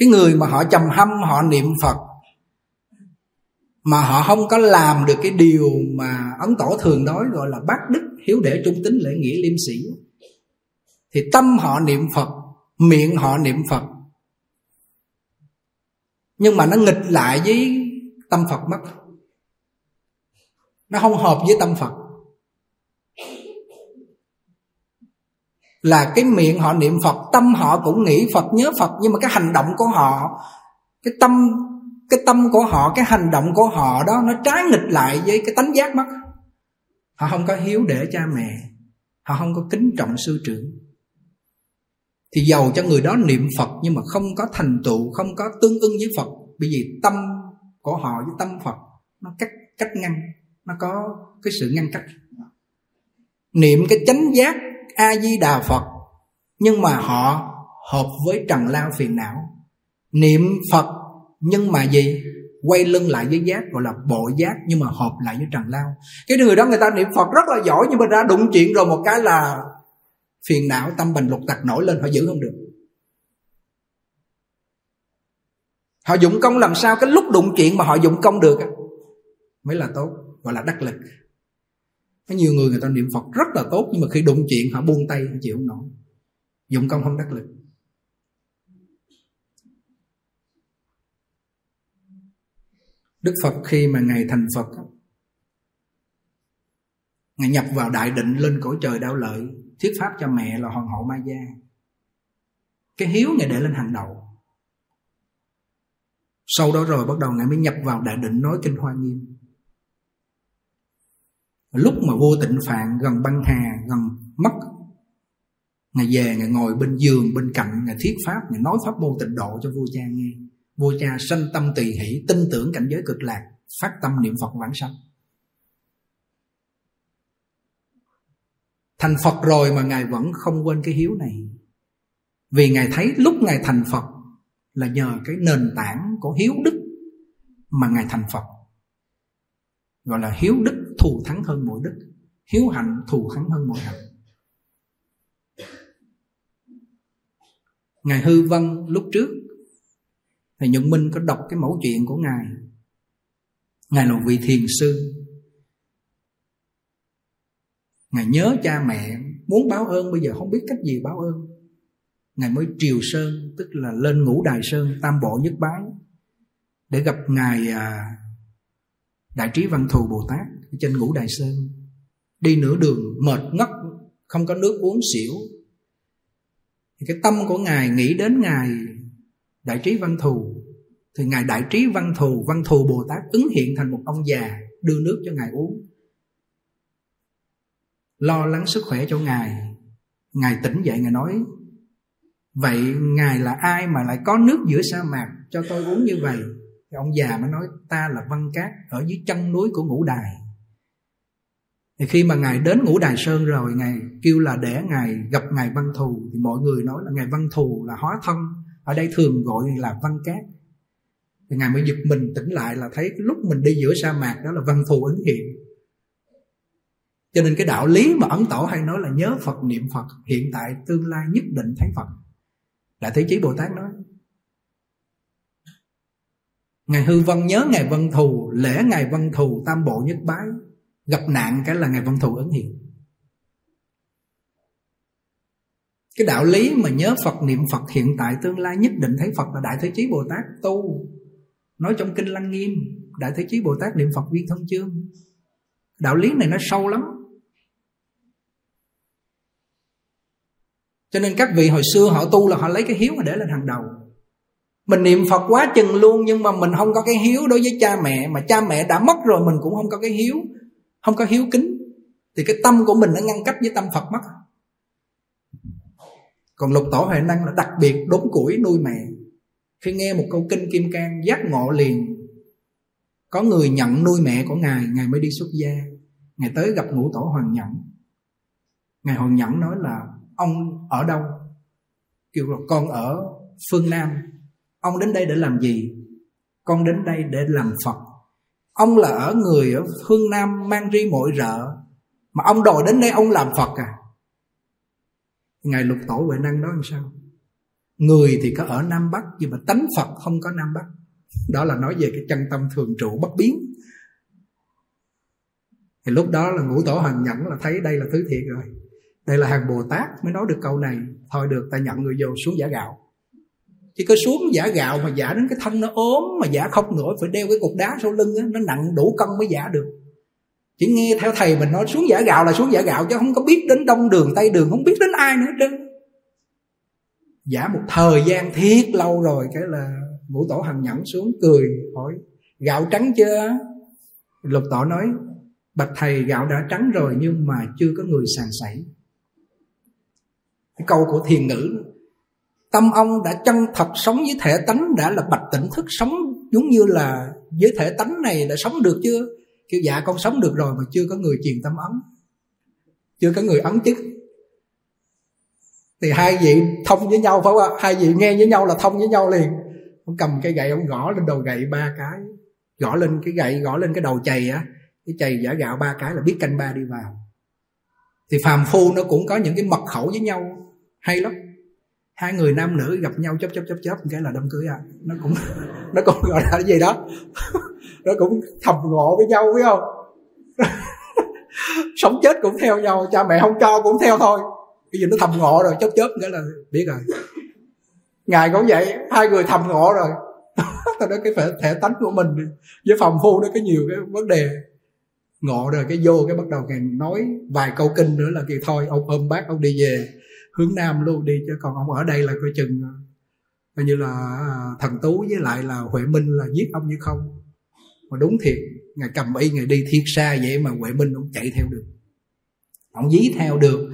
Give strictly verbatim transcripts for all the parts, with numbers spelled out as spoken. Cái người mà họ trầm hâm, họ niệm Phật mà họ không có làm được cái điều mà Ấn Tổ thường nói gọi là bác đức, hiếu đệ trung tín lễ nghĩa liêm sĩ, thì tâm họ niệm Phật, miệng họ niệm Phật, nhưng mà nó nghịch lại với tâm Phật mất. Nó không hợp với tâm Phật. Là cái miệng họ niệm Phật, tâm họ cũng nghĩ Phật, nhớ Phật, nhưng mà cái hành động của họ, cái tâm cái tâm của họ, cái hành động của họ đó nó trái nghịch lại với cái tánh giác mất. Họ không có hiếu để cha mẹ, họ không có kính trọng sư trưởng, thì dầu cho người đó niệm Phật nhưng mà không có thành tựu, không có tương ưng với Phật, bởi vì tâm của họ với tâm Phật nó cách cách ngăn, nó có cái sự ngăn cách. Niệm cái chánh giác A Di Đà Phật nhưng mà họ hợp với trần lao phiền não. Niệm Phật nhưng mà gì? Quay lưng lại với giác, gọi là bộ giác, nhưng mà hợp lại với trần lao. Cái người đó người ta niệm Phật rất là giỏi, nhưng mà ra đụng chuyện rồi một cái là phiền não, tâm bệnh lục tặc nổi lên, họ giữ không được. Họ dụng công làm sao cái lúc đụng chuyện mà họ dụng công được mới là tốt, gọi là đắc lực. Có nhiều người người ta niệm Phật rất là tốt, nhưng mà khi đụng chuyện họ buông tay, họ chịu không nổi, dụng công không đắc lực. Đức Phật khi mà Ngài thành Phật, Ngài nhập vào đại định, lên cõi trời Đao Lợi, thuyết pháp cho mẹ là Hoàng hậu Ma Gia. Cái hiếu Ngài để lên hàng đầu. Sau đó rồi bắt đầu Ngài mới nhập vào đại định, nói kinh Hoa Nghiêm. Lúc mà Vô Tịnh Phạn gần băng hà, gần mất, Ngài về, Ngài ngồi bên giường bên cạnh, Ngài thuyết pháp, Ngài nói pháp môn tịnh độ cho vua cha nghe. Vua cha sanh tâm tỳ hỷ, tin tưởng cảnh giới cực lạc, phát tâm niệm Phật vãng sanh. Thành Phật rồi mà Ngài vẫn không quên cái hiếu này, vì Ngài thấy lúc Ngài thành Phật là nhờ cái nền tảng của hiếu đức mà Ngài thành Phật. Gọi là hiếu đức thù thắng hơn mọi đức, hiếu hạnh thù thắng hơn mọi hạnh. Ngài Hư Vân lúc trước, Thầy Nhuận Minh có đọc cái mẫu chuyện của Ngài. Ngài là một vị thiền sư, Ngài nhớ cha mẹ, muốn báo ơn, bây giờ không biết cách gì báo ơn. Ngài mới triều sơn, tức là lên Ngũ Đài Sơn, tam bộ nhất bái, để gặp Ngài Đại Trí Văn Thù Bồ Tát trên Ngũ Đài Sơn. Đi nửa đường mệt ngất, không có nước uống, xỉu. Cái tâm của Ngài nghĩ đến Ngài Đại Trí Văn Thù, thì Ngài Đại Trí Văn Thù, Văn Thù Bồ Tát ứng hiện thành một ông già, đưa nước cho Ngài uống, lo lắng sức khỏe cho Ngài. Ngài tỉnh dậy, Ngài nói: vậy Ngài là ai mà lại có nước giữa sa mạc cho tôi uống như vậy? Thì ông già mới nói: ta là Văn Cát, ở dưới chân núi của Ngũ Đài. Thì khi mà Ngài đến Ngũ Đài Sơn rồi, Ngài kêu là để Ngài gặp Ngài Văn Thù. Thì mọi người nói là Ngài Văn Thù là hóa thân, ở đây thường gọi là Văn Cát. Thì Ngài mới giật mình tỉnh lại, là thấy lúc mình đi giữa sa mạc đó là Văn Thù ứng hiện. Cho nên cái đạo lý mà Ấn Tổ hay nói là nhớ Phật, niệm Phật, hiện tại tương lai nhất định thấy Phật, là Thế Chí Bồ Tát nói. Ngài Hư Vân nhớ Ngài Văn Thù, lễ Ngài Văn Thù tam bộ nhất bái, gặp nạn cái là Ngài Văn Thù ứng hiện. Cái đạo lý mà nhớ Phật, niệm Phật, hiện tại tương lai nhất định thấy Phật là Đại Thế Chí Bồ Tát tu, nói trong kinh Lăng Nghiêm, Đại Thế Chí Bồ Tát niệm Phật viên thông chương. Đạo lý này nó sâu lắm. Cho nên các vị hồi xưa họ tu là họ lấy cái hiếu mà để lên hàng đầu. Mình niệm Phật quá chừng luôn, nhưng mà mình không có cái hiếu đối với cha mẹ, mà cha mẹ đã mất rồi mình cũng không có cái hiếu, không có hiếu kính, thì cái tâm của mình nó ngăn cách với tâm Phật mất. Còn Lục Tổ Huệ Năng là đặc biệt đốn củi nuôi mẹ. Khi nghe một câu kinh Kim Cang giác ngộ liền. Có người nhận nuôi mẹ của Ngài, Ngài mới đi xuất gia. Ngài tới gặp Ngũ Tổ Hoàng Nhẫn. Ngài Hoàng Nhẫn nói là: ông ở đâu? Kêu là: con ở phương Nam. Ông đến đây để làm gì? Con đến đây để làm Phật. Ông là ở người ở phương Nam mang ri mọi rợ, mà ông đòi đến đây ông làm Phật à? Ngài Lục Tổ Huệ Năng đó làm sao? Người thì có ở Nam Bắc, nhưng mà tánh Phật không có Nam Bắc. Đó là nói về cái chân tâm thường trụ bất biến. Thì lúc đó là Ngũ Tổ Hoàng Nhẫn là thấy đây là thứ thiệt rồi, đây là hàng Bồ Tát mới nói được câu này. Thôi được, ta nhận người vô xuống giả gạo. Chỉ có xuống giả gạo mà giả đến cái thân nó ốm, mà giả không nổi, phải đeo cái cục đá sau lưng đó, nó nặng đủ cân mới giả được. Chỉ nghe theo thầy mình nói xuống giả gạo là xuống giả gạo, chứ không có biết đến đông đường tây đường, không biết đến ai nữa hết trơn. Giả một thời gian thiết lâu rồi, cái là Ngũ Tổ Hoàng Nhẫn xuống cười hỏi: gạo trắng chưa? Lục Tổ nói: bạch thầy, gạo đã trắng rồi nhưng mà chưa có người sàng sảy. Cái câu của thiền ngữ: tâm ông đã chân thật sống với thể tánh, đã là bạch tỉnh thức, sống giống như là với thể tánh này đã sống được chưa? Kiểu dạ con sống được rồi mà chưa có người truyền tâm ấn, chưa có người ấn chức. Thì hai vị thông với nhau phải không? Hai vị nghe với nhau là thông với nhau liền. Ông cầm cây gậy, ông gõ lên đầu gậy ba cái, gõ lên cái gậy, gõ lên cái đầu chày á, cái chày giả gạo ba cái là biết canh ba đi vào. Thì phàm phu nó cũng có những cái mật khẩu với nhau hay lắm. Hai người nam nữ gặp nhau chớp chớp chớp chớp cái là đám cưới à. Nó cũng nó cũng gọi là cái gì đó. Nó cũng thầm ngộ với nhau, biết không? Sống chết cũng theo nhau, cha mẹ không cho cũng theo thôi. Bây giờ nó thầm ngộ rồi, chớp chớp cái là biết rồi. Ngài cũng vậy, hai người thầm ngộ rồi. Tao nói cái thể, thể tánh của mình với phàm phu nó có nhiều cái vấn đề. Ngộ rồi cái vô cái bắt đầu ngày nói vài câu kinh nữa là kìa thôi, ông ôm bác ông đi về hướng Nam luôn đi, chứ còn ông ở đây là coi chừng coi như là Thần Tú với lại là Huệ Minh là giết ông như không. Mà đúng thiệt, Ngài cầm y Ngài đi thiệt xa vậy mà Huệ Minh ông chạy theo được, ông dí theo được.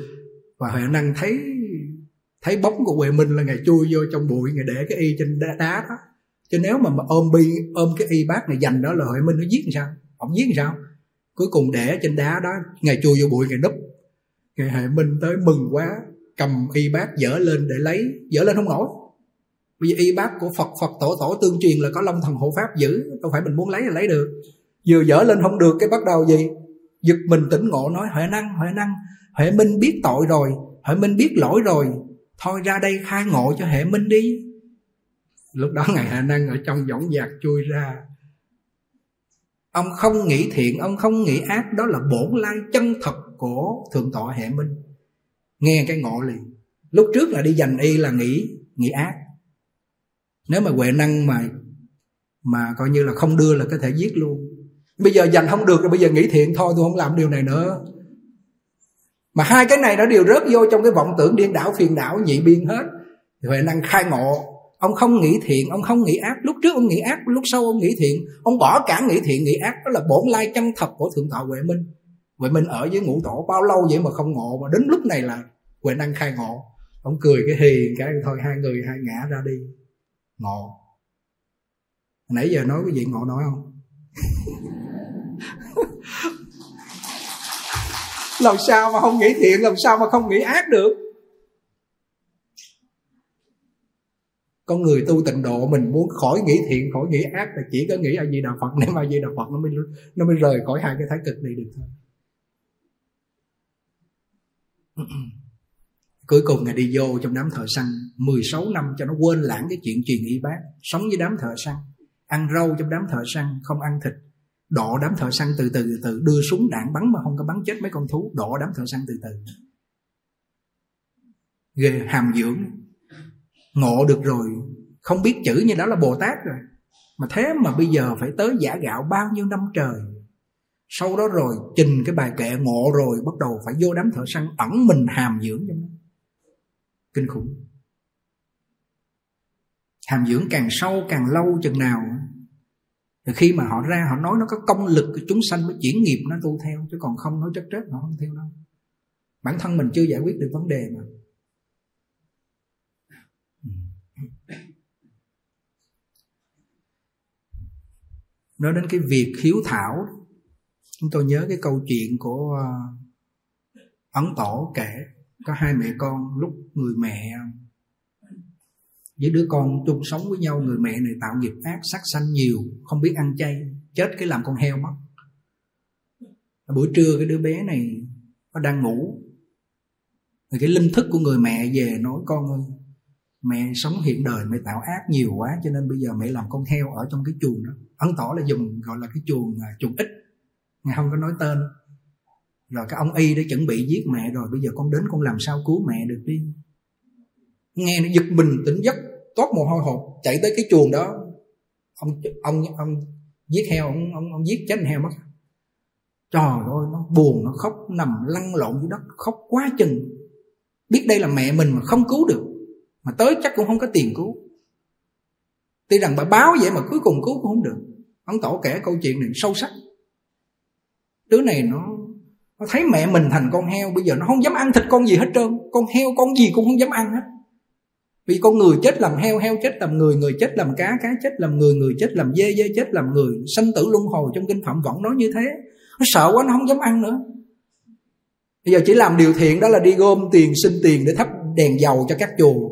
Và Huệ Năng thấy thấy bóng của Huệ Minh là Ngài chui vô trong bụi, Ngài để cái y trên đá, đá đó. Chứ nếu mà, mà ôm bi ôm cái y bác này dành đó là Huệ Minh nó giết làm sao, ông giết làm sao. Cuối cùng để trên đá đó, Ngài chui vô bụi, Ngài núp. Ngài Huệ Minh tới mừng quá, cầm y bát dở lên để lấy, dở lên không nổi. Bây giờ y bát của Phật, Phật tổ tổ tương truyền là có Long Thần hộ pháp giữ, đâu phải mình muốn lấy là lấy được. Vừa dở lên không được cái bắt đầu gì, giật mình tỉnh ngộ nói: Huệ Năng, Huệ Năng, Huệ Minh biết tội rồi, Huệ Minh biết lỗi rồi, thôi ra đây khai ngộ cho Huệ Minh đi. Lúc đó Ngài Huệ Năng ở trong võng dạc chui ra. Ông không nghĩ thiện, ông không nghĩ ác, đó là bổn lai chân thật của Thượng Tọa Huệ Minh. Nghe cái ngộ liền. Lúc trước là đi giành y là nghĩ nghĩ ác. Nếu mà Huệ Năng mà mà coi như là không đưa là có thể giết luôn. Bây giờ giành không được rồi, bây giờ nghĩ thiện, thôi tôi không làm điều này nữa. Mà hai cái này đã đều rớt vô trong cái vọng tưởng điên đảo, phiền đảo, nhị biên hết. Huệ Năng khai ngộ. Ông không nghĩ thiện, ông không nghĩ ác. Lúc trước ông nghĩ ác, lúc sau ông nghĩ thiện. Ông bỏ cả nghĩ thiện, nghĩ ác. Đó là bổn lai chân thật của Thượng Tọa Huệ Minh. Huệ Minh ở với Ngũ Tổ bao lâu vậy mà không ngộ. Mà đến lúc này là Huệ Năng khai ngộ. Ông cười cái hì cái thôi, hai người hai ngã ra đi. Ngộ. Nãy giờ nói cái gì ngộ nói không? Làm sao mà không nghĩ thiện, làm sao mà không nghĩ ác được. Con người tu tịnh độ mình muốn khỏi nghĩ thiện, khỏi nghĩ ác là chỉ có nghĩ A Di Đà Phật. Nếu A Di Đà Phật nó mới nó mới rời khỏi hai cái thái cực này được thôi. Cuối cùng Ngài đi vô trong đám thợ săn mười sáu năm cho nó quên lãng cái chuyện truyền y bát, sống với đám thợ săn, ăn rau trong đám thợ săn, không ăn thịt, độ đám thợ săn từ từ từ từ, đưa súng đạn bắn mà không có bắn chết mấy con thú, độ đám thợ săn từ từ. Ghê, hàm dưỡng. Ngộ được rồi, không biết chữ như đó là Bồ Tát rồi. Mà thế mà bây giờ phải tới giả gạo bao nhiêu năm trời. Sau đó rồi trình cái bài kệ ngộ rồi, bắt đầu phải vô đám thợ săn ẩn mình hàm dưỡng trong đó. Kinh khủng. Hàm dưỡng càng sâu càng lâu chừng nào, thì khi mà họ ra họ nói nó có công lực của chúng sanh mới chuyển nghiệp nó tu theo, chứ còn không nói trách trách nó không theo đâu. Bản thân mình chưa giải quyết được vấn đề mà. Nói đến cái việc hiếu thảo, chúng tôi nhớ cái câu chuyện của Ấn Tổ kể. Có hai mẹ con, lúc người mẹ với đứa con chung sống với nhau, người mẹ này tạo nghiệp ác, sát sanh nhiều, không biết ăn chay, chết cái làm con heo mất. Buổi trưa cái đứa bé này nó đang ngủ, thì cái linh thức của người mẹ về nói: con ơi, mẹ sống hiện đời, mẹ tạo ác nhiều quá cho nên bây giờ mẹ làm con heo ở trong cái chuồng đó. Ấn Tỏ là dùng gọi là cái chuồng chuồng ích, ngài không có nói tên. Rồi cái ông Y đã chuẩn bị giết mẹ rồi, bây giờ con đến con làm sao cứu mẹ được đi. Nghe nó giật mình tỉnh giấc, toát mồ hôi hột, chạy tới cái chuồng đó. Ông ông ông giết heo, ông ông, ông giết chết heo mất. Trời ơi, nó buồn, nó khóc, nằm lăn lộn dưới đất, khóc quá chừng. Biết đây là mẹ mình mà không cứu được, mà tới chắc cũng không có tiền cứu. Tuy rằng bà báo vậy mà cuối cùng cứu cũng không được. Ông Tổ kể câu chuyện này sâu sắc. Đứa này nó Nó thấy mẹ mình thành con heo, bây giờ nó không dám ăn thịt con gì hết trơn. Con heo con gì cũng không dám ăn hết. Vì con người chết làm heo, heo chết làm người, người chết làm cá, cá chết làm người, người chết làm dê, dê chết làm người. Sanh tử luân hồi trong kinh Phạm Võng nói như thế. Nó sợ quá nó không dám ăn nữa. Bây giờ chỉ làm điều thiện đó là đi gom tiền, xin tiền để thắp đèn dầu cho các chùa.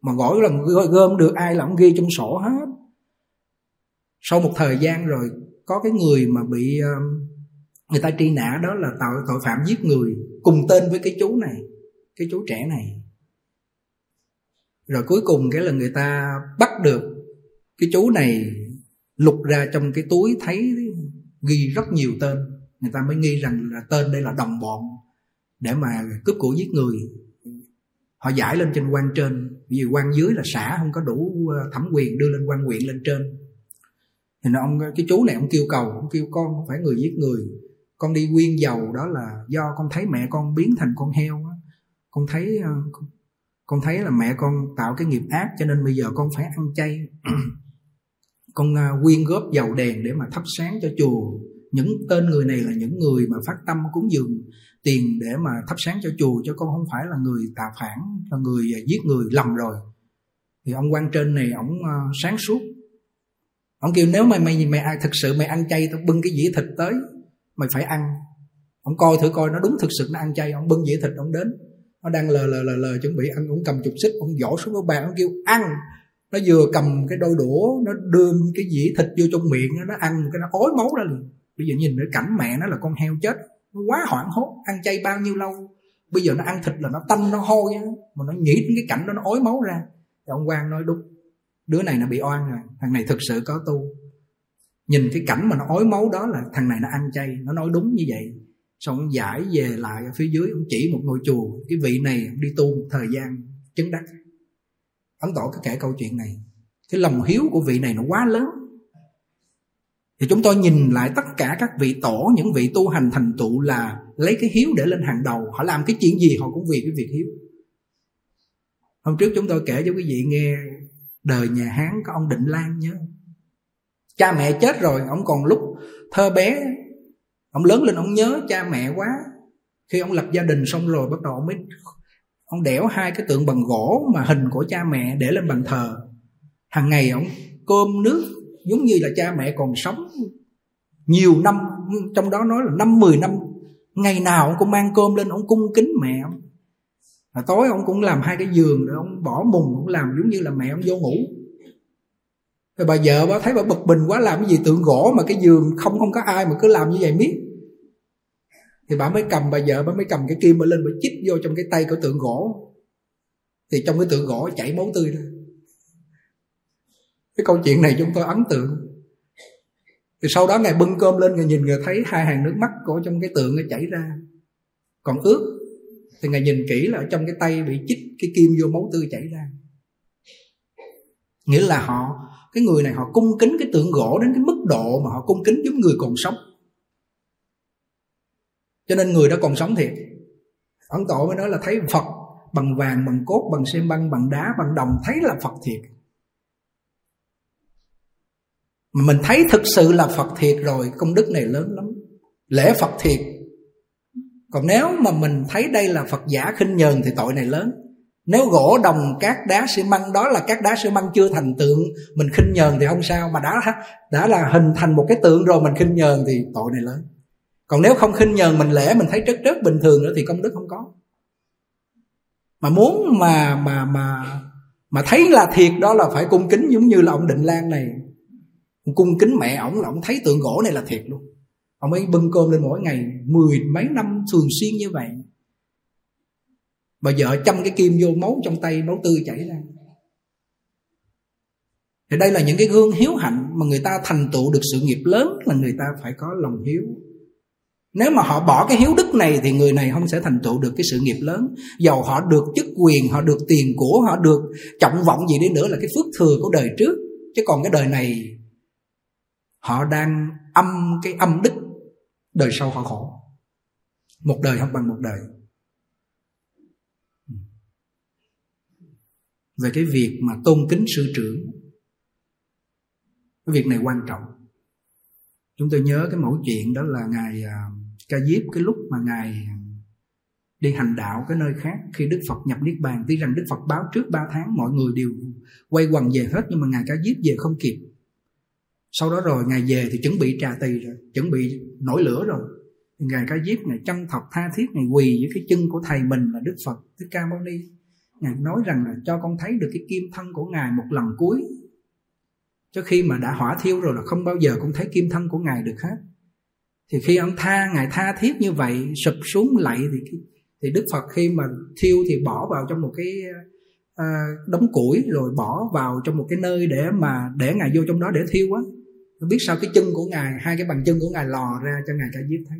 Mà mỗi lần gom được ai là ông ghi trong sổ hết. Sau một thời gian rồi có cái người mà bị người ta truy nã đó là tội, tội phạm giết người, cùng tên với cái chú này, cái chú trẻ này. Rồi cuối cùng cái là người ta bắt được cái chú này, lục ra trong cái túi thấy ghi rất nhiều tên. Người ta mới nghi rằng là tên đây là đồng bọn để mà cướp của giết người. Họ giải lên trên quan trên, vì quan dưới là xã không có đủ thẩm quyền đưa lên quan huyện lên trên. Thì nó ông cái chú này ông kêu cầu, ông kêu con phải người giết người, con đi quyên dầu đó là do con thấy mẹ con biến thành con heo á, con thấy con thấy là mẹ con tạo cái nghiệp ác cho nên bây giờ con phải ăn chay. Con quyên góp dầu đèn để mà thắp sáng cho chùa. Những tên người này là những người mà phát tâm cúng dường tiền để mà thắp sáng cho chùa, chứ con không phải là người tà phản, là người giết người lầm rồi. Thì ông quan trên này ổng sáng suốt. Ông kêu nếu mày mày mày ai thực sự mày ăn chay, tao bưng cái dĩa thịt tới, mày phải ăn. Ông coi thử coi nó đúng thực sự nó ăn chay. Ông bưng dĩa thịt ông đến, nó đang lờ lờ lờ lờ chuẩn bị ăn, ông cầm chục xích, ông vỗ xuống cái bàn, ông kêu ăn. Nó vừa cầm cái đôi đũa, nó đưa cái dĩa thịt vô trong miệng, nó ăn cái nó ói máu ra liền. Bây giờ nhìn thấy cảnh mẹ nó là con heo chết, nó quá hoảng hốt, ăn chay bao nhiêu lâu, bây giờ nó ăn thịt là nó tanh nó hôi, mà nó nghĩ đến cái cảnh đó nó ói máu ra. Thì ông quan nói đúng, đứa này nó bị oan rồi, thằng này thực sự có tu. Nhìn cái cảnh mà nó ói máu đó là thằng này nó ăn chay, nó nói đúng như vậy. Xong ông giải về lại ở phía dưới, ông chỉ một ngôi chùa, cái vị này ông đi tu một thời gian chứng đắc. Ấn Tổ có kể câu chuyện này, cái lòng hiếu của vị này nó quá lớn. Thì chúng tôi nhìn lại tất cả các vị tổ, những vị tu hành thành tựu là lấy cái hiếu để lên hàng đầu. Họ làm cái chuyện gì họ cũng vì cái việc hiếu. Hôm trước chúng tôi kể cho quý vị nghe đời nhà Hán có ông Định Lan nhớ. Cha mẹ chết rồi, ông còn lúc thơ bé, ông lớn lên ông nhớ cha mẹ quá. Khi ông lập gia đình xong rồi bắt đầu ông mới ông đẽo hai cái tượng bằng gỗ mà hình của cha mẹ để lên bàn thờ. Hàng ngày ông cơm nước giống như là cha mẹ còn sống nhiều năm, trong đó nói là năm mười năm, ngày nào ông cũng mang cơm lên ông cung kính mẹ. Và tối ông cũng làm hai cái giường rồi ông bỏ mùng, ông làm giống như là mẹ ông vô ngủ. Rồi bà vợ bà thấy bà bực bình quá, làm cái gì tượng gỗ mà cái giường không không có ai mà cứ làm như vậy miết. Thì bà mới cầm bà vợ bà mới cầm cái kim bà lên bà chích vô trong cái tay của tượng gỗ, thì trong cái tượng gỗ chảy máu tươi ra. Cái câu chuyện này chúng tôi ấn tượng. Thì sau đó ngài bưng cơm lên, ngài nhìn ngài thấy hai hàng nước mắt của trong cái tượng nó chảy ra, còn ướt. Thì ngài nhìn kỹ là ở trong cái tay bị chích cái kim vô máu tươi chảy ra. Nghĩa là họ, cái người này họ cung kính cái tượng gỗ đến cái mức độ mà họ cung kính giống người còn sống. Cho nên người đó còn sống thiệt. Ấn Tổ mới nói là thấy Phật bằng vàng, bằng cốt, bằng xi măng, bằng đá, bằng đồng, thấy là Phật thiệt. Mà mình thấy thực sự là Phật thiệt rồi, công đức này lớn lắm, lễ Phật thiệt. Còn nếu mà mình thấy đây là Phật giả khinh nhờn thì tội này lớn. Nếu gỗ đồng cát đá xi măng đó là cát đá xi măng chưa thành tượng, mình khinh nhờn thì không sao, mà đã đã là hình thành một cái tượng rồi mình khinh nhờn thì tội này lớn. Còn nếu không khinh nhờn, mình lễ mình thấy trớt trớt bình thường nữa thì công đức không có. Mà muốn mà mà mà mà thấy là thiệt đó là phải cung kính, giống như là ông Định Lan này cung kính mẹ ổng, là ổng thấy tượng gỗ này là thiệt luôn. Ông ấy bưng cơm lên mỗi ngày mười mấy năm thường xuyên như vậy. Bà vợ châm cái kim vô máu trong tay, máu tươi chảy ra. Thì đây là những cái gương hiếu hạnh mà người ta thành tựu được sự nghiệp lớn, là người ta phải có lòng hiếu. Nếu mà họ bỏ cái hiếu đức này thì người này không sẽ thành tựu được cái sự nghiệp lớn. Dầu họ được chức quyền, họ được tiền của, họ được trọng vọng gì đi nữa là cái phước thừa của đời trước. Chứ còn cái đời này họ đang âm cái âm đức, đời sau họ khổ. Một đời không bằng một đời. Về cái việc mà tôn kính sư trưởng, cái việc này quan trọng. Chúng tôi nhớ cái mẫu chuyện đó là Ngài Ca Diếp, cái lúc mà Ngài đi hành đạo cái nơi khác, khi Đức Phật nhập Niết Bàn, tuy rằng Đức Phật báo trước ba tháng mọi người đều quay quần về hết, nhưng mà Ngài Ca Diếp về không kịp. Sau đó rồi Ngài về thì chuẩn bị trà tỳ rồi, chuẩn bị nổi lửa rồi. Ngài Ca Diếp, Ngài chân thật tha thiết, Ngài quỳ với cái chân của Thầy mình là Đức Phật Thích Ca Mâu Ni. Ngài nói rằng là cho con thấy được cái kim thân của Ngài một lần cuối. Cho khi mà đã hỏa thiêu rồi là không bao giờ con thấy kim thân của Ngài được hết. Thì khi ông tha, Ngài tha thiết như vậy, sụp xuống lạy thì, thì Đức Phật khi mà thiêu thì bỏ vào trong một cái à, đống củi, rồi bỏ vào trong một cái nơi để mà để Ngài vô trong đó để thiêu á. Không biết sao cái chân của Ngài, hai cái bàn chân của Ngài lò ra cho Ngài Ca Diếp thấy.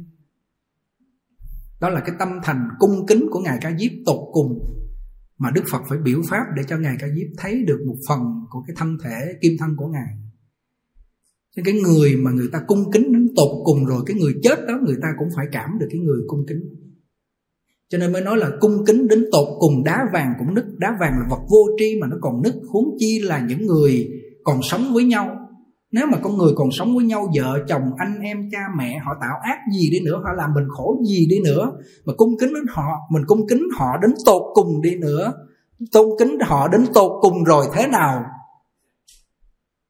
Đó là cái tâm thành cung kính của Ngài Ca Diếp tột cùng, mà Đức Phật phải biểu pháp để cho Ngài Ca Diếp thấy được một phần của cái thân thể, kim thân của Ngài. Chứ cái người mà người ta cung kính đến tột cùng rồi, cái người chết đó người ta cũng phải cảm được cái người cung kính. Cho nên mới nói là cung kính đến tột cùng, đá vàng cũng nứt. Đá vàng là vật vô tri mà nó còn nứt, huống chi là những người còn sống với nhau. Nếu mà con người còn sống với nhau, vợ chồng, anh em, cha mẹ, họ tạo ác gì đi nữa, họ làm mình khổ gì đi nữa, mà cung kính đến họ, mình cung kính họ đến tột cùng đi nữa, tôn kính họ đến tột cùng rồi thế nào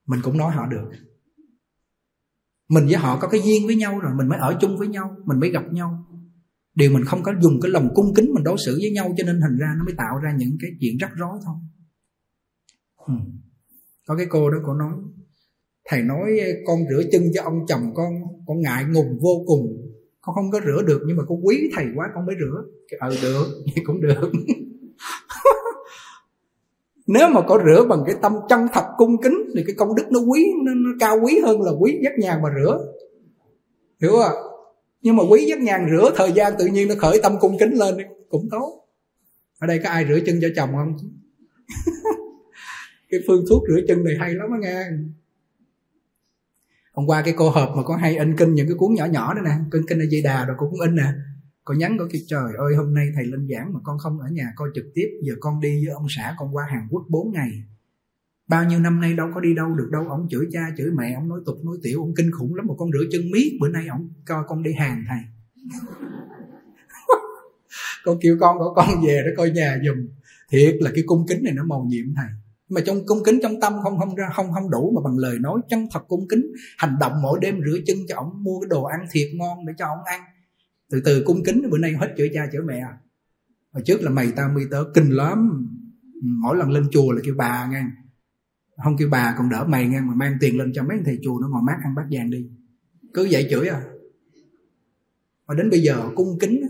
mình cũng nói họ được. Mình với họ có cái duyên với nhau rồi, mình mới ở chung với nhau, mình mới gặp nhau. Điều mình không có dùng cái lòng cung kính mình đối xử với nhau, cho nên hình ra nó mới tạo ra những cái chuyện rắc rối thôi. hmm. Có cái cô đó cô nói: Thầy nói con rửa chân cho ông chồng con, con ngại ngùng vô cùng, con không có rửa được, nhưng mà con quý thầy quá con mới rửa. Ừ được, vậy cũng được. Nếu mà có rửa bằng cái tâm chân thật cung kính thì cái công đức nó quý, nó, nó cao quý hơn là quý Giác Nhàn mà rửa. Hiểu không? Nhưng mà quý Giác Nhàn rửa thời gian tự nhiên nó khởi tâm cung kính lên cũng tốt. Ở đây có ai rửa chân cho chồng không? Cái phương thuốc rửa chân này hay lắm á nghe. Hôm qua cái cô hợp mà có hay in kinh những cái cuốn nhỏ nhỏ đó nè, kinh kinh A Di Đà rồi cô cũng in nè. Cô nhắn cô kêu: Trời ơi, hôm nay thầy lên giảng mà con không ở nhà coi trực tiếp, giờ con đi với ông xã con qua Hàn Quốc bốn ngày. Bao nhiêu năm nay đâu có đi đâu được đâu, ông chửi cha chửi mẹ, ông nói tục nói tiểu, ông kinh khủng lắm mà con rửa chân miết, bữa nay ông coi con đi Hàn thầy. Cô kêu con của con về để coi nhà giùm. Thiệt là cái cung kính này nó màu nhiệm thầy. Mà trong cung kính trong tâm không không ra không không đủ, mà bằng lời nói chân thật cung kính, hành động mỗi đêm rửa chân cho ổng, mua cái đồ ăn thiệt ngon để cho ổng ăn, từ từ cung kính. Bữa nay hết chửi cha chửi mẹ. Hồi trước là mày tao mi tớ kinh lắm, mỗi lần lên chùa là kêu bà nghe, không kêu bà còn đỡ mày nghe, mà mang tiền lên cho mấy thầy chùa nó ngồi mát ăn bát vàng đi, cứ vậy chửi à. Mà đến bây giờ cung kính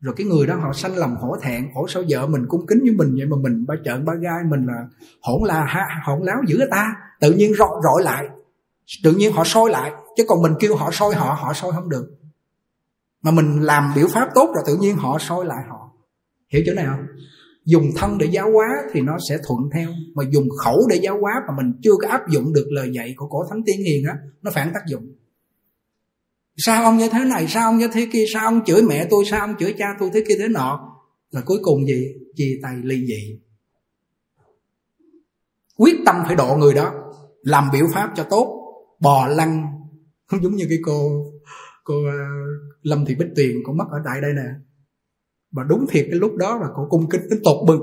rồi, cái người đó họ sanh lòng hổ thẹn: Ủa sao vợ mình cung kính với mình vậy mà mình ba trợn ba gai, mình là hỗn la hỗn láo dữ ta. Tự nhiên rọi, rọi lại, tự nhiên họ soi lại. Chứ còn mình kêu họ soi họ, họ soi không được. Mà mình làm biểu pháp tốt rồi tự nhiên họ soi lại họ. Hiểu chỗ này không? Dùng thân để giáo hóa thì nó sẽ thuận theo, mà dùng khẩu để giáo hóa mà mình chưa có áp dụng được lời dạy của cổ Thánh Tiên Hiền á, nó phản tác dụng. Sao ông như thế này, sao ông như thế kia, sao ông chửi mẹ tôi, sao ông chửi cha tôi thế kia thế nọ, là cuối cùng gì? Chia tay ly dị. Quyết tâm phải độ người đó, làm biểu pháp cho tốt, bò lăn. Không giống như cái cô cô Lâm Thị Bích Tuyền, cô mất ở tại đây nè. Mà đúng thiệt cái lúc đó là cô cung kính đến tột bực.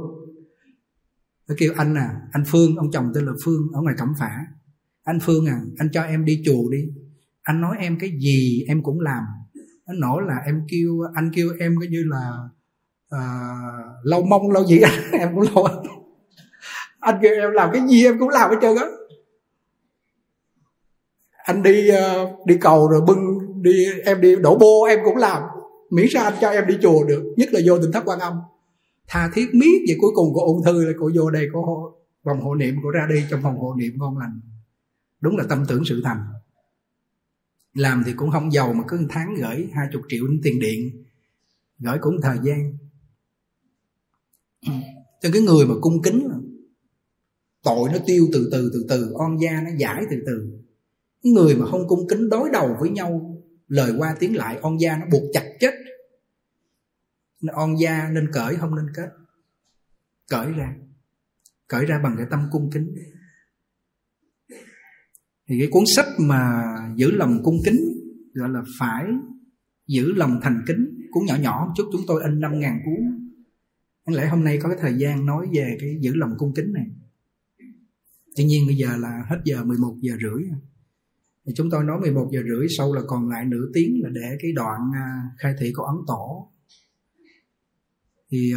Nó kêu: Anh à, anh Phương, ông chồng tên là Phương ở ngoài Cẩm Phả. Anh Phương à, anh cho em đi chùa đi. Anh nói em cái gì em cũng làm. Nó nổi là em kêu, anh kêu em coi như là uh, lau mông lau gì em cũng lau. Anh kêu em làm cái gì em cũng làm hết trơn á. Anh đi uh, đi cầu rồi bưng đi, em đi đổ bô em cũng làm, miễn sao anh cho em đi chùa được. Nhất là vô Tỉnh Thất Quan Âm, tha thiết miết vậy. Cuối cùng cô ung thư, cô vô đây cô vòng hộ niệm của ra đi trong vòng hộ niệm ngon lành. Đúng là tâm tưởng sự thành. Làm thì cũng không giàu mà cứ tháng gửi hai mươi triệu đến tiền điện, gửi cũng thời gian. Cho cái người mà cung kính, tội nó tiêu từ từ từ từ, oan gia nó giải từ từ. Cái người mà không cung kính đối đầu với nhau, lời qua tiếng lại, oan gia nó buộc chặt chết. Oan gia nên cởi không nên kết. Cởi ra, cởi ra bằng cái tâm cung kính. Thì cái cuốn sách mà giữ lòng cung kính, gọi là phải giữ lòng thành kính, cuốn nhỏ nhỏ một chút, chúng tôi in năm nghìn cuốn. Đáng lẽ hôm nay có cái thời gian nói về cái giữ lòng cung kính này. Tuy nhiên bây giờ là hết giờ mười một giờ rưỡi. Thì chúng tôi nói mười một giờ rưỡi, sau là còn lại nửa tiếng là để cái đoạn khai thị của Ấn Tổ. Thì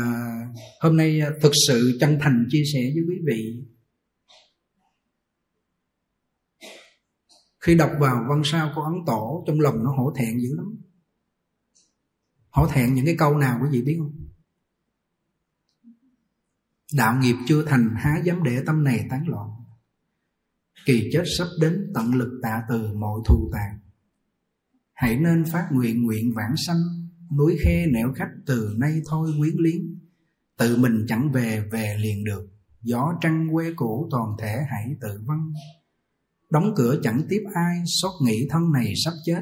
hôm nay thực sự chân thành chia sẻ với quý vị. Khi đọc vào văn sao của Ấn Tổ, trong lòng nó hổ thẹn dữ lắm. Hổ thẹn những cái câu nào quý vị biết không? Đạo nghiệp chưa thành há dám để tâm này tán loạn, kỳ chết sắp đến tận lực tạ từ mọi thù tàn. Hãy nên phát nguyện nguyện vãng sanh, núi khe nẻo khách từ nay thôi quyến liếng. Tự mình chẳng về về liền được, gió trăng quê cũ toàn thể hãy tự vâng. Đóng cửa chẳng tiếp ai, xót nghĩ thân này sắp chết,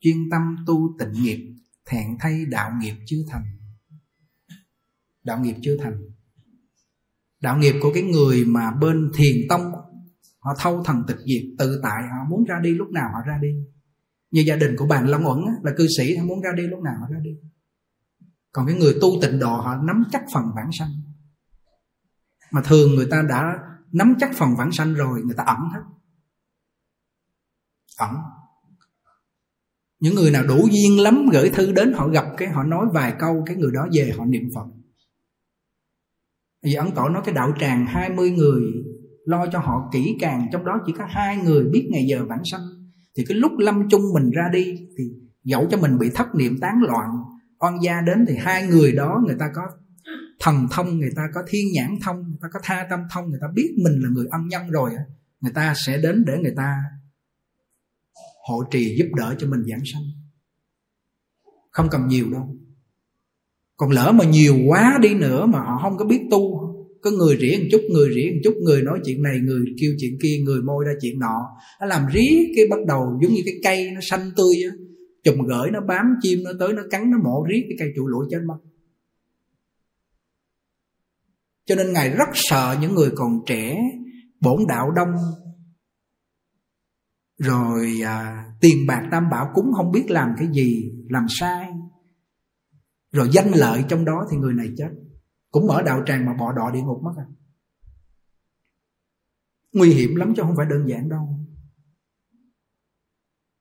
chuyên tâm tu tịnh nghiệp, thẹn thay đạo nghiệp chưa thành. Đạo nghiệp chưa thành. Đạo nghiệp của cái người mà bên thiền tông, họ thâu thần tịch diệt, tự tại, họ muốn ra đi lúc nào họ ra đi. Như gia đình của bạn Long Uẩn là cư sĩ, họ muốn ra đi lúc nào họ ra đi. Còn cái người tu tịnh độ, họ nắm chắc phần vãng sanh. Mà thường người ta đã nắm chắc phần vãng sanh rồi, người ta ẩn hết. Ẩn. Những người nào đủ duyên lắm gửi thư đến, họ gặp cái họ nói vài câu, cái người đó về họ niệm Phật. Vì Ấn Tổ nói cái đạo tràng hai mươi người lo cho họ kỹ càng, trong đó chỉ có hai người biết ngày giờ vãng sanh. Thì cái lúc lâm chung mình ra đi thì dẫu cho mình bị thất niệm tán loạn, oan gia đến thì hai người đó người ta có thần thông, người ta có thiên nhãn thông, người ta có tha tâm thông, người ta biết mình là người ân nhân rồi, người ta sẽ đến để người ta hộ trì giúp đỡ cho mình vãng sanh. Không cần nhiều đâu. Còn lỡ mà nhiều quá đi nữa mà họ không có biết tu, có người rỉa một chút, người rỉa một chút, người nói chuyện này, người kêu chuyện kia, người môi ra chuyện nọ, nó làm rí cái bắt đầu giống như cái cây nó xanh tươi á, chùm gởi nó bám chim nó tới nó cắn nó mổ riết cái cây trụ lụi trên mất. Cho nên Ngài rất sợ những người còn trẻ, bổn đạo đông, rồi à, tiền bạc tam bảo cúng không biết làm cái gì, làm sai, rồi danh lợi trong đó thì người này chết. Cũng mở đạo tràng mà bỏ đọa địa ngục mất à. Nguy hiểm lắm chứ không phải đơn giản đâu.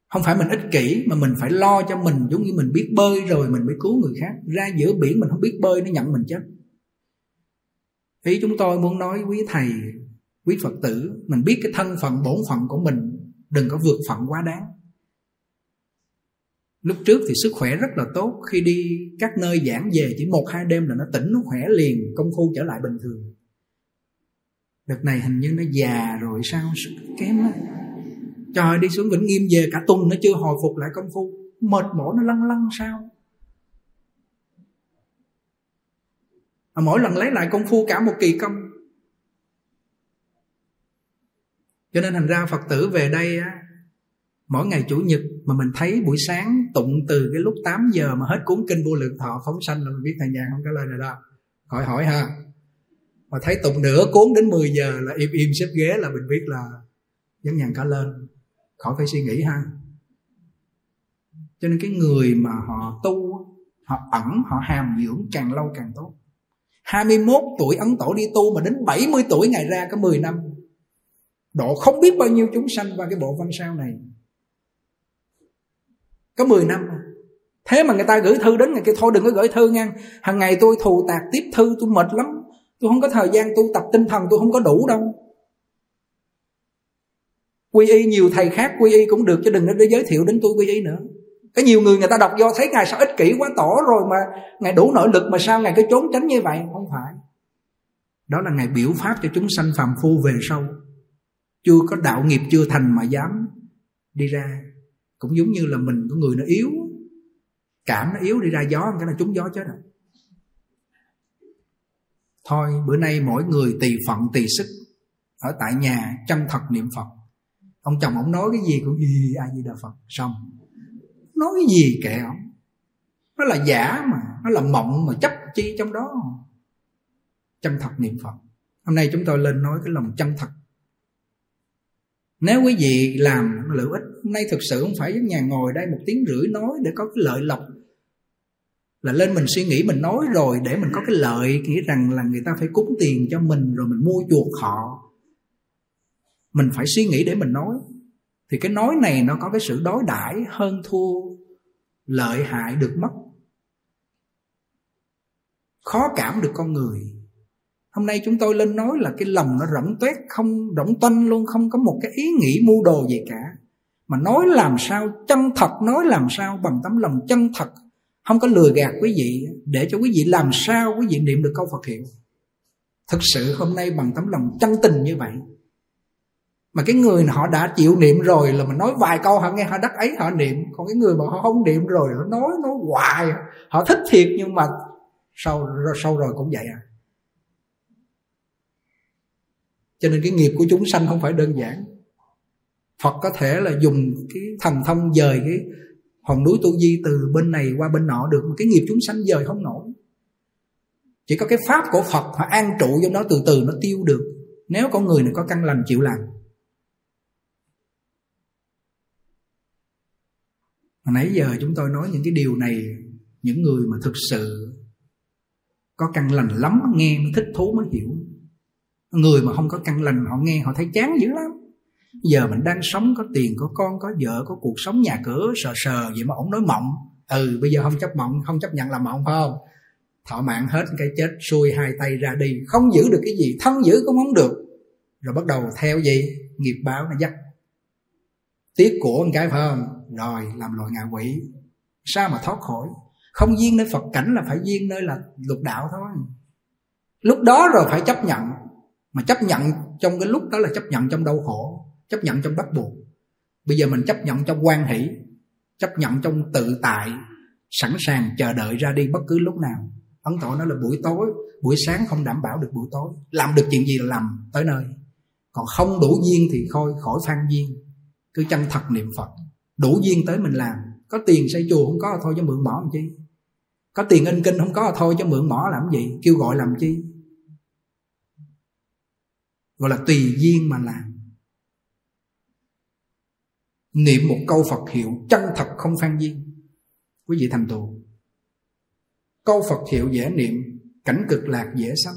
Không phải mình ích kỷ, mà mình phải lo cho mình, giống như mình biết bơi rồi mình mới cứu người khác. Ra giữa biển mình không biết bơi, nó nhận mình chết. Ý chúng tôi muốn nói quý thầy, quý Phật tử, mình biết cái thân phận bổn phận của mình, đừng có vượt phận quá đáng. Lúc trước thì sức khỏe rất là tốt, khi đi các nơi giảng về chỉ một hai đêm là nó tỉnh, nó khỏe liền, công phu trở lại bình thường. Đợt này hình như nó già rồi sao, kém lắm. Trời, đi xuống Vĩnh Nghiêm về cả tuần nó chưa hồi phục lại công phu, mệt mỏi nó lăn lăn sao. Mà mỗi lần lấy lại công phu cả một kỳ công. Cho nên thành ra Phật tử về đây á, mỗi ngày Chủ nhật mà mình thấy buổi sáng tụng từ cái lúc tám giờ mà hết cuốn kinh Vô Lượng Thọ phóng sanh là mình biết thầy Nhàn không trả lời rồi đó, khỏi hỏi ha. Mà thấy tụng nửa cuốn đến mười giờ là im im xếp ghế là mình biết là Giác Nhàn cả lên, khỏi phải suy nghĩ ha. Cho nên cái người mà họ tu, họ ẩn, họ hàm dưỡng càng lâu càng tốt. Hai mươi mốt tuổi Ấn Tổ đi tu mà đến bảy mươi tuổi ngày ra có mười năm, độ không biết bao nhiêu chúng sanh qua cái bộ văn sao này. Có mười năm rồi. Thế mà người ta gửi thư đến ngày kia, thôi đừng có gửi thư nha, hằng ngày tôi thù tạc tiếp thư, tôi mệt lắm, tôi không có thời gian tu tập tinh thần, tôi không có đủ đâu. Quy y nhiều thầy khác quy y cũng được, chứ đừng để giới thiệu đến tôi quy y nữa. Có nhiều người người ta đọc vô thấy Ngài sao ích kỷ quá, tỏ rồi mà Ngài đủ nội lực mà sao Ngài cứ trốn tránh như vậy. Không phải. Đó là Ngài biểu pháp cho chúng sanh phàm phu về sau. Chưa có đạo nghiệp chưa thành mà dám đi ra. Cũng giống như là mình có người nó yếu, cảm nó yếu đi ra gió, cái là trúng gió chết rồi. Thôi bữa nay mỗi người tùy phận tùy sức, ở tại nhà chân thật niệm Phật. Ông chồng ông nói cái gì cũng gì ai gì đà Phật xong. Nói cái gì kệ ông, nó là giả mà, nó là mộng mà chấp chi trong đó. Chân thật niệm Phật. Hôm nay chúng tôi lên nói cái lòng chân thật. Nếu quý vị làm nó lợi ích. Hôm nay thực sự không phải Giác Nhàn ngồi đây một tiếng rưỡi nói để có cái lợi lộc, là lên mình suy nghĩ mình nói rồi để mình có cái lợi, nghĩ rằng là người ta phải cúng tiền cho mình rồi mình mua chuộc họ. Mình phải suy nghĩ để mình nói. Thì cái nói này nó có cái sự đối đãi hơn thua, lợi hại được mất, khó cảm được con người. Hôm nay chúng tôi lên nói là cái lòng nó rỗng tuét, không rỗng toanh luôn, không có một cái ý nghĩ mưu đồ gì cả. Mà nói làm sao chân thật, nói làm sao bằng tấm lòng chân thật, không có lừa gạt quý vị, để cho quý vị làm sao quý vị niệm được câu Phật hiệu. Thực sự hôm nay bằng tấm lòng chân tình như vậy. Mà cái người họ đã chịu niệm rồi là mình nói vài câu họ nghe họ đắc ấy họ niệm. Còn cái người mà họ không niệm rồi họ nói nói hoài, họ thích thiệt nhưng mà sau, sau rồi cũng vậy à. Cho nên cái nghiệp của chúng sanh không phải đơn giản. Phật có thể là dùng cái thần thông dời cái hòn núi Tu Di từ bên này qua bên nọ được, mà cái nghiệp chúng sanh dời không nổi. Chỉ có cái pháp của Phật họ an trụ trong đó, từ từ nó tiêu được, nếu con người này có căn lành chịu làm. Hồi nãy giờ chúng tôi nói những cái điều này, những người mà thực sự có căn lành lắm nghe mới thích thú mới hiểu. Người mà không có căn lành họ nghe họ thấy chán dữ lắm. Giờ mình đang sống có tiền có con có vợ có cuộc sống nhà cửa sờ sờ, vậy mà ổng nói mộng. Ừ bây giờ không chấp mộng, không chấp nhận là mộng phải không? Thọ mạng hết cái chết, xuôi hai tay ra đi, không giữ được cái gì, thân giữ cũng không được. Rồi bắt đầu theo gì? Nghiệp báo nó dắt. Tiếc của một cái phải không? Rồi làm loài ngạ quỷ, sao mà thoát khỏi. Không duyên nơi Phật cảnh là phải duyên nơi là lục đạo thôi. Lúc đó rồi phải chấp nhận. Mà chấp nhận trong cái lúc đó là chấp nhận trong đau khổ, chấp nhận trong bắt buộc. Bây giờ mình chấp nhận trong hoan hỷ, chấp nhận trong tự tại, sẵn sàng chờ đợi ra đi bất cứ lúc nào. Ấn tổ nói là buổi tối, buổi sáng không đảm bảo được buổi tối. Làm được chuyện gì là làm tới nơi. Còn không đủ duyên thì thôi khỏi than duyên. Cứ chân thật niệm Phật. Đủ duyên tới mình làm. Có tiền xây chùa không có thôi cho mượn mỏ làm chi. Có tiền in kinh không có thôi cho mượn mỏ làm gì, kêu gọi làm chi. Gọi là tùy duyên mà làm. Niệm một câu Phật hiệu chân thật không phan duyên, quý vị thành tựu. Câu Phật hiệu dễ niệm, cảnh cực lạc dễ sanh.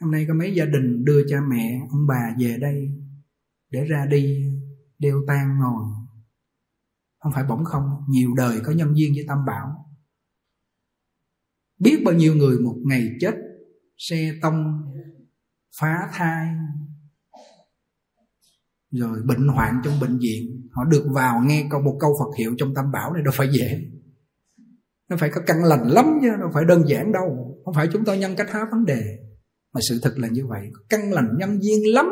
Hôm nay có mấy gia đình đưa cha mẹ ông bà về đây để ra đi đeo tang ngồi. Không phải bỗng không, nhiều đời có nhân duyên với Tam Bảo. Biết bao nhiêu người một ngày chết xe tông, phá thai, rồi bệnh hoạn trong bệnh viện. Họ được vào nghe một câu Phật hiệu trong Tam Bảo này đâu phải dễ. Nó phải có căn lành lắm chứ, đâu phải đơn giản đâu. Không phải chúng tôi nhân cách hóa vấn đề, mà sự thật là như vậy. Căn lành nhân duyên lắm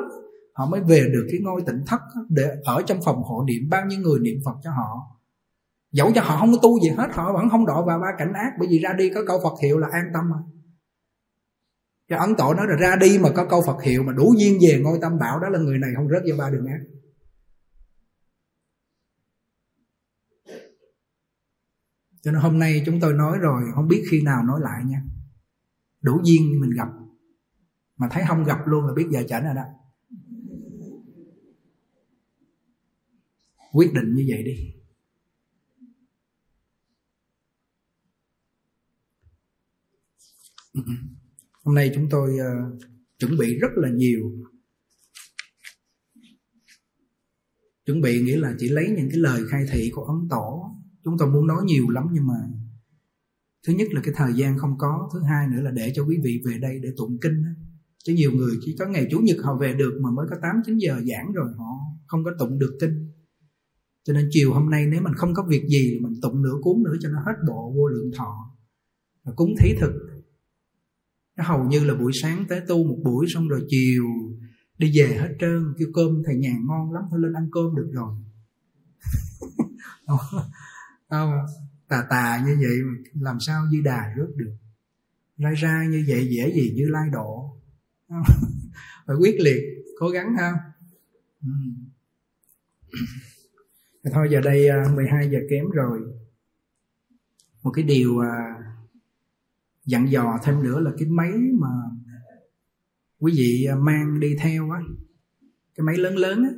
họ mới về được cái ngôi tịnh thất, để ở trong phòng hộ niệm bao nhiêu người niệm Phật cho họ. Dẫu cho họ không có tu gì hết, họ vẫn không đọa vào ba cảnh ác, bởi vì ra đi có câu Phật hiệu là an tâm mà. Cho Ấn Tổ nói là ra đi mà có câu Phật hiệu, mà đủ duyên về ngôi Tam Bảo, đó là người này không rớt vào ba đường ác. Cho nên hôm nay chúng tôi nói rồi, không biết khi nào nói lại nha. Đủ duyên mình gặp, mà thấy không gặp luôn là biết giờ chảnh rồi đó. Quyết định như vậy đi. Hôm nay chúng tôi uh, chuẩn bị rất là nhiều. Chuẩn bị nghĩa là chỉ lấy những cái lời khai thị của Ấn Tổ. Chúng tôi muốn nói nhiều lắm nhưng mà thứ nhất là cái thời gian không có, thứ hai nữa là để cho quý vị về đây để tụng kinh. Chứ nhiều người chỉ có ngày Chủ nhật họ về được mà mới có tám chín giờ giảng rồi họ không có tụng được kinh. Cho nên chiều hôm nay nếu mình không có việc gì mình tụng nửa cuốn nữa cho nó hết bộ Vô Lượng Thọ, cúng thí thực. Nó hầu như là buổi sáng tới tu một buổi, xong rồi chiều đi về hết trơn. Kêu cơm thầy Nhàn ngon lắm, thôi lên ăn cơm được rồi. Tà tà như vậy làm sao Như Đà rớt được. Lai ra như vậy dễ gì Như Lai độ. Phải quyết liệt, cố gắng ha. Thôi giờ đây mười hai giờ kém rồi. Một cái điều dặn dò thêm nữa là cái máy mà quý vị mang đi theo á, cái máy lớn lớn á,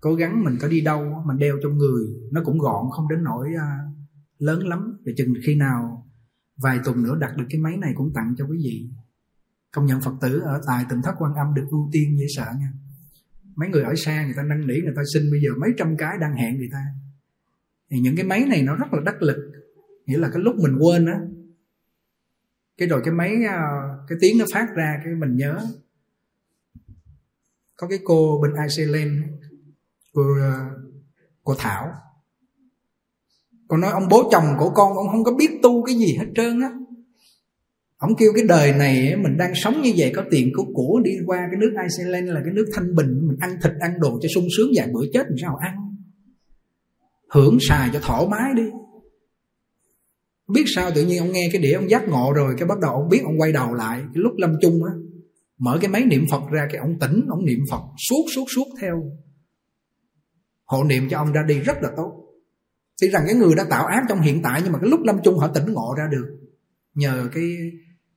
cố gắng mình có đi đâu mình đeo trong người, nó cũng gọn không đến nỗi lớn lắm. Để chừng khi nào vài tuần nữa đặt được cái máy này cũng tặng cho quý vị. Công nhận Phật tử ở tại Tịnh Thất Quan Âm được ưu tiên dễ sợ nha. Mấy người ở xa người ta năn nỉ, người ta xin bây giờ mấy trăm cái đang hẹn người ta. Thì những cái máy này nó rất là đắc lực, nghĩa là cái lúc mình quên á, cái rồi cái máy cái tiếng nó phát ra cái mình nhớ. Có cái cô bên Iceland, cô cô Thảo, cô nói ông bố chồng của con ông không có biết tu cái gì hết trơn á. Ông kêu cái đời này mình đang sống như vậy, có tiền có của đi qua cái nước Iceland là cái nước thanh bình, mình ăn thịt ăn đồ cho sung sướng, vài bữa chết mình sao ăn, hưởng xài cho thoải mái đi. Biết sao tự nhiên ông nghe cái đĩa ông giác ngộ rồi, cái bắt đầu ông biết, ông quay đầu lại. Cái lúc lâm chung á, mở cái máy niệm Phật ra, cái ông tỉnh, ông niệm Phật suốt suốt suốt theo, hộ niệm cho ông ra đi rất là tốt. Tuy rằng cái người đã tạo ác trong hiện tại, nhưng mà cái lúc lâm chung họ tỉnh ngộ ra được. Nhờ cái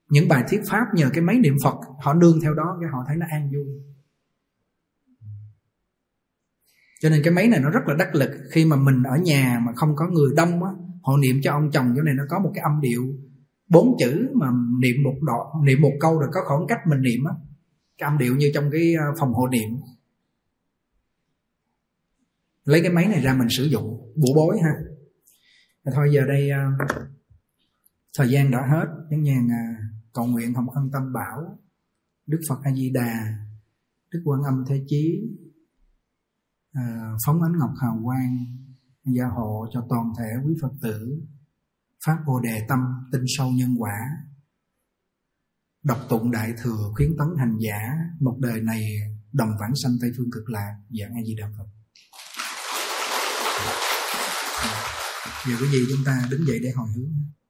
những bài thuyết pháp, nhờ cái máy niệm Phật, họ nương theo đó cái họ thấy nó an vui. Cho nên cái máy này nó rất là đắc lực. Khi mà mình ở nhà mà không có người đông á, họ niệm cho ông chồng chỗ này nó có một cái âm điệu bốn chữ mà niệm một đoạn, niệm một câu rồi có khoảng cách mình niệm á, cái âm điệu như trong cái phòng hộ niệm. Lấy cái máy này ra mình sử dụng bữa bối ha. Thôi giờ đây thời gian đã hết, Nhàn Nhàn cầu nguyện hồng ân Tam Bảo, Đức Phật A Di Đà, Đức Quan Âm Thế Chí phóng ánh ngọc hào quang gia hộ cho toàn thể quý Phật tử phát Bồ Đề tâm, tin sâu nhân quả, đọc tụng Đại Thừa, khuyến tấn hành giả một đời này đồng vãng sanh Tây Phương Cực Lạc. Giảng A Di Đà Phật. Giờ quý vị chúng ta đứng dậy để hồi hướng.